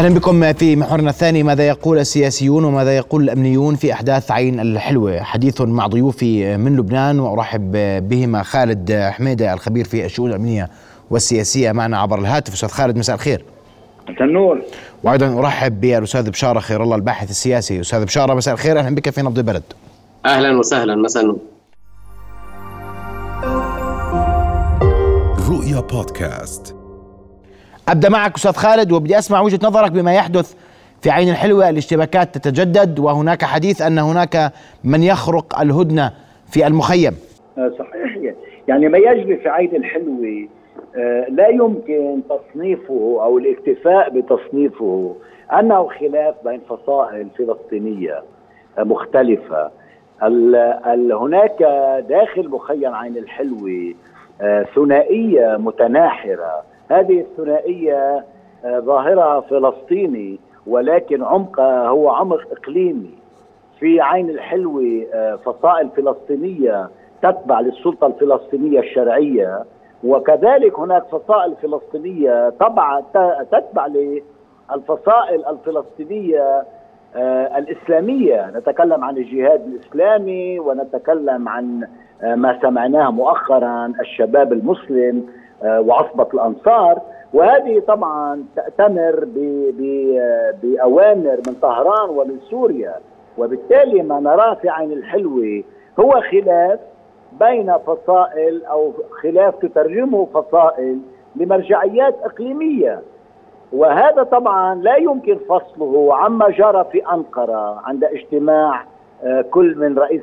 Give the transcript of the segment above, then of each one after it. أهلا بكم في محورنا الثاني. ماذا يقول السياسيون وماذا يقول الأمنيون في أحداث عين الحلوة؟ حديث مع ضيوفي من لبنان وأرحب بهما. خالد حميدة الخبير في الشؤون الأمنية والسياسية معنا عبر الهاتف. أستاذ خالد مساء الخير. مساء النور. وأيضا أرحب بالأستاذ بشارة خير الله الباحث السياسي. أستاذ بشارة مساء الخير، أهلا بك في نبض البلد. أهلا وسهلا، مساء النور. رؤيا بودكاست. أبدأ معك أستاذ خالد وبدي أسمع وجهة نظرك بما يحدث في عين الحلوة. الاشتباكات تتجدد وهناك حديث أن هناك من يخرق الهدنة في المخيم. صحيح، يعني ما يجري في عين الحلوة لا يمكن تصنيفه أو الاكتفاء بتصنيفه أنه خلاف بين فصائل فلسطينية مختلفة. هناك داخل مخيم عين الحلوة ثنائية متناحرة. هذه الثنائية ظاهرة فلسطيني ولكن عمقها هو عمق إقليمي. في عين الحلوة فصائل فلسطينية تتبع للسلطة الفلسطينية الشرعية، وكذلك هناك فصائل فلسطينية تتبع للفصائل الفلسطينية الإسلامية. نتكلم عن الجهاد الإسلامي ونتكلم عن ما سمعناه مؤخرا الشباب المسلم وعصبة الأنصار، وهذه طبعا تأتمر بأوامر من طهران ومن سوريا. وبالتالي ما نراه في عين الحلوة هو خلاف بين فصائل أو خلاف تترجمه فصائل لمرجعيات إقليمية، وهذا طبعا لا يمكن فصله عما جرى في أنقرة عند اجتماع كل من رئيس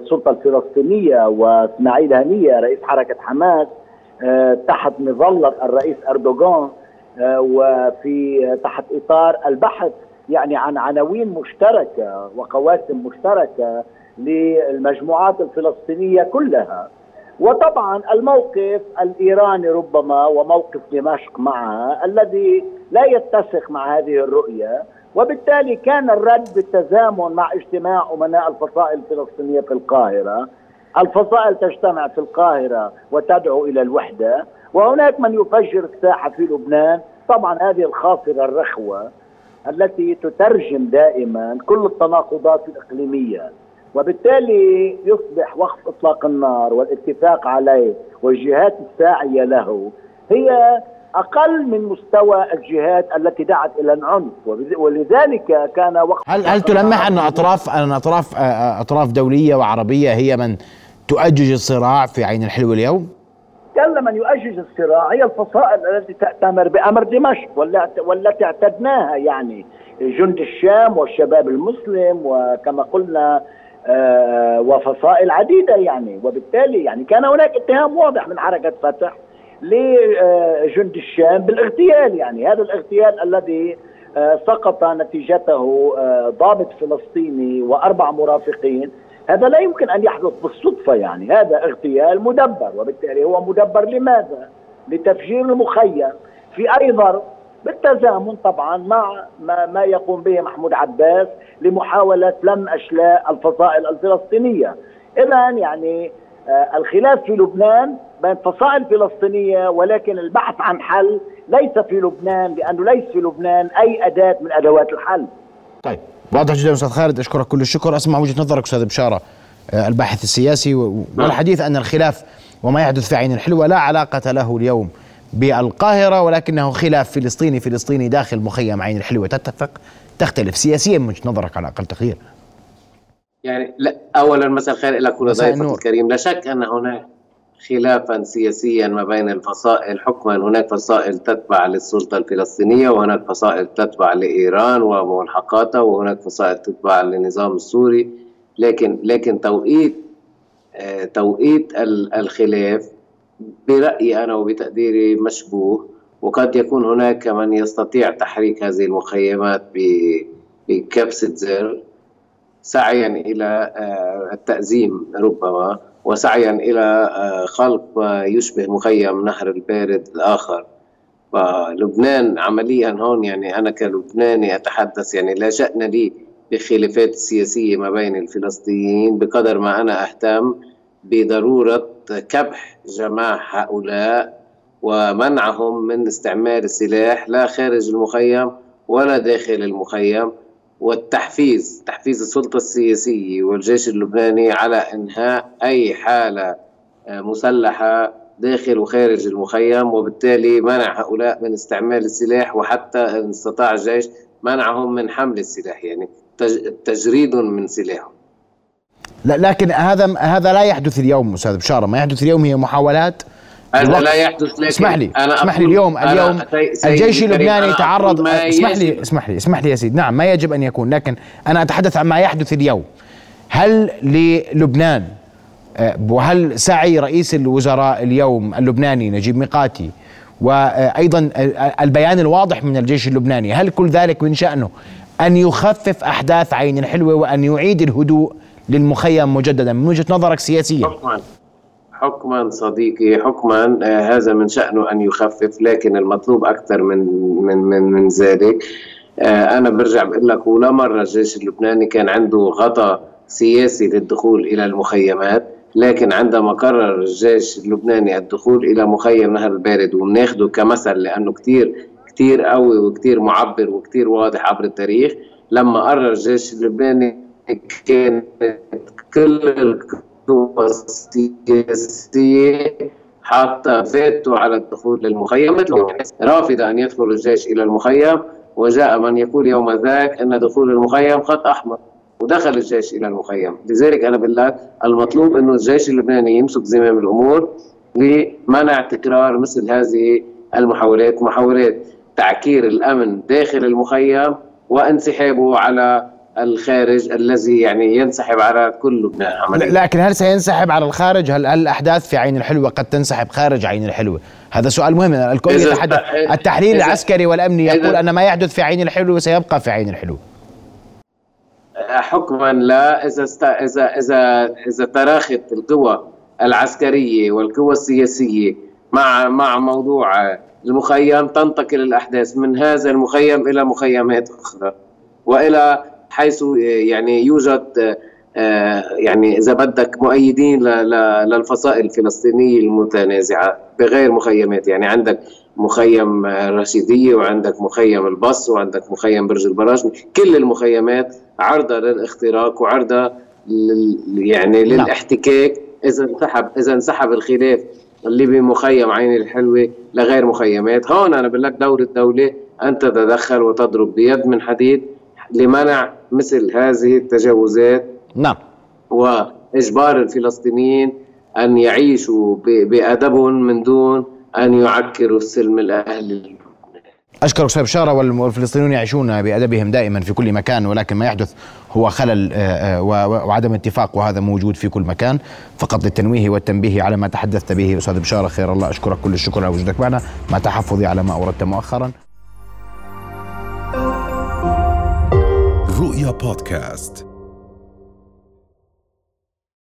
السلطة الفلسطينية واسماعيل هنية رئيس حركة حماس تحت مظلة الرئيس أردوغان، وفي تحت إطار البحث يعني عن عناوين مشتركة وقواسم مشتركة للمجموعات الفلسطينية كلها. وطبعا الموقف الإيراني ربما وموقف دمشق معها الذي لا يتسق مع هذه الرؤية، وبالتالي كان الرد بالتزامن مع اجتماع أمناء الفصائل الفلسطينية في القاهرة. الفصائل تجتمع في القاهرة وتدعو إلى الوحدة، وهناك من يفجر الساحة في لبنان. طبعا هذه الخاصرة الرخوة التي تترجم دائما كل التناقضات الإقليمية، وبالتالي يصبح وقف إطلاق النار والاتفاق عليه والجهات الساعية له هي أقل من مستوى الجهات التي دعت إلى العنف، ولذلك كان وقت. هل تلمح أن أطراف دولية وعربية هي من تؤجج الصراع في عين الحلوة اليوم؟ كل من يؤجج الصراع هي الفصائل التي تأتمر بأمر دمشق والتي اعتدناها، يعني جند الشام والشباب المسلم وكما قلنا وفصائل عديدة يعني. وبالتالي يعني كان هناك اتهام واضح من حركة فتح لجند الشام بالاغتيال، يعني هذا الاغتيال الذي سقط نتيجته ضابط فلسطيني وأربع مرافقين. هذا لا يمكن أن يحدث بالصدفة، يعني هذا اغتيال مدبر، وبالتالي هو مدبر لماذا؟ لتفجير المخيم في أي ظرف، بالتزامن طبعا مع ما يقوم به محمود عباس لمحاولة لم أشلاء الفصائل الفلسطينية. إذا يعني الخلاف في لبنان بين فصائل فلسطينية، ولكن البحث عن حل ليس في لبنان، لأنه ليس في لبنان أي أداة من أدوات الحل. طيب واضح جدا أستاذ خالد، أشكرك كل الشكر. أسمع وجهة نظرك أستاذ بشارة الباحث السياسي. والحديث أن الخلاف وما يحدث في عين الحلوة لا علاقة له اليوم بالقاهرة، ولكنه خلاف فلسطيني فلسطيني داخل مخيم عين الحلوة. تتفق تختلف سياسيا من وجهة نظرك على أقل تقدير؟ يعني لا، أولا مساء الخير لك ولضيفك الكريم. لا شك أن هناك خلافا سياسيا ما بين الفصائل حكما. هناك فصائل تتبع للسلطة الفلسطينية، وهناك فصائل تتبع لإيران وملحقاتها، وهناك فصائل تتبع للنظام السوري. لكن توقيت الخلاف برأيي أنا وبتقديري مشبوه، وقد يكون هناك من يستطيع تحريك هذه المخيمات بكبسة زر سعيا إلى التأزيم ربما، وسعيا إلى خلق ما يشبه مخيم نهر البارد الآخر. فلبنان عمليا هون، يعني أنا كلبناني أتحدث، يعني لا شأن لي بالخلافات السياسية ما بين الفلسطينيين بقدر ما أنا أهتم بضرورة كبح جماح هؤلاء ومنعهم من استعمال السلاح لا خارج المخيم ولا داخل المخيم، والتحفيز، تحفيز السلطة السياسية والجيش اللبناني على إنهاء أي حالة مسلحة داخل وخارج المخيم، وبالتالي منع هؤلاء من استعمال السلاح، وحتى إن استطاع الجيش منعهم من حمل السلاح، يعني تجريد من سلاحهم. لكن هذا لا يحدث اليوم أستاذ بشارة، ما يحدث اليوم هي محاولات. أنا لا يحدث، اسمح لي اليوم الجيش اللبناني تعرض، اسمح لي يا سيدي، نعم ما يجب أن يكون، لكن أنا أتحدث عن ما يحدث اليوم. هل للبنان وهل سعي رئيس الوزراء اليوم اللبناني نجيب ميقاتي وأيضا البيان الواضح من الجيش اللبناني، هل كل ذلك من شأنه أن يخفف أحداث عين الحلوة وأن يعيد الهدوء للمخيم مجددا من وجهة نظرك سياسيا؟ حكما صديقي، حكما هذا من شأنه أن يخفف، لكن المطلوب أكثر من ذلك. أنا برجع بقول لك، ولا مرة الجيش اللبناني كان عنده غطاء سياسي للدخول إلى المخيمات، لكن عندما قرر الجيش اللبناني الدخول إلى مخيم نهر البارد، وناخده كمثل لأنه كتير كتير قوي وكتير معبر وكتير واضح عبر التاريخ، لما قرر الجيش اللبناني كانت كل القوى السياسية حاطة فيتو على الدخول للمخيم، رافضة أن يدخل الجيش إلى المخيم، وجاء من يقول يوم ذاك أن دخول المخيم خط أحمر، ودخل الجيش إلى المخيم. لذلك أنا بالله المطلوب أنه الجيش اللبناني يمسك زمام الأمور لمنع تكرار مثل هذه المحاولات، محاولات تعكير الأمن داخل المخيم وانسحابه على الخارج الذي يعني ينسحب على كل لبنان عمليا. لكن هل سينسحب على الخارج؟ هل الأحداث في عين الحلوة قد تنسحب خارج عين الحلوة؟ هذا سؤال مهم. الكل يتحدث، التحليل العسكري والأمني يقول أن ما يحدث في عين الحلوة سيبقى في عين الحلوة. حكما لا، إذا تراخت القوى العسكرية والقوى السياسية مع موضوع المخيم، تنتقل الأحداث من هذا المخيم إلى مخيمات أخرى، وإلى حيث يعني يوجد يعني إذا بدك مؤيدين للفصائل الفلسطينية المتنازعة بغير مخيمات. يعني عندك مخيم الرشيديه، وعندك مخيم البص، وعندك مخيم برج البراج، كل المخيمات عرضة للاختراق وعرضة يعني للاحتكاك إذا انسحب الخلاف اللي بمخيم عين الحلوة لغير مخيمات. هون أنا بقول لك دور الدولة أن تتدخل وتضرب بيد من حديد لمنع مثل هذه التجاوزات، نعم، وإجبار الفلسطينيين أن يعيشوا بأدبهم من دون أن يعكروا السلم الأهلي. أشكرك أستاذ بشارة. والفلسطينيون يعيشون بأدبهم دائما في كل مكان، ولكن ما يحدث هو خلل وعدم اتفاق، وهذا موجود في كل مكان. فقط للتنويه والتنبيه على ما تحدثت به أستاذ بشارة خير الله، أشكرك كل الشكر على وجودك معنا مع تحفظي على ما أوردت مؤخرا. رؤيا بودكاست.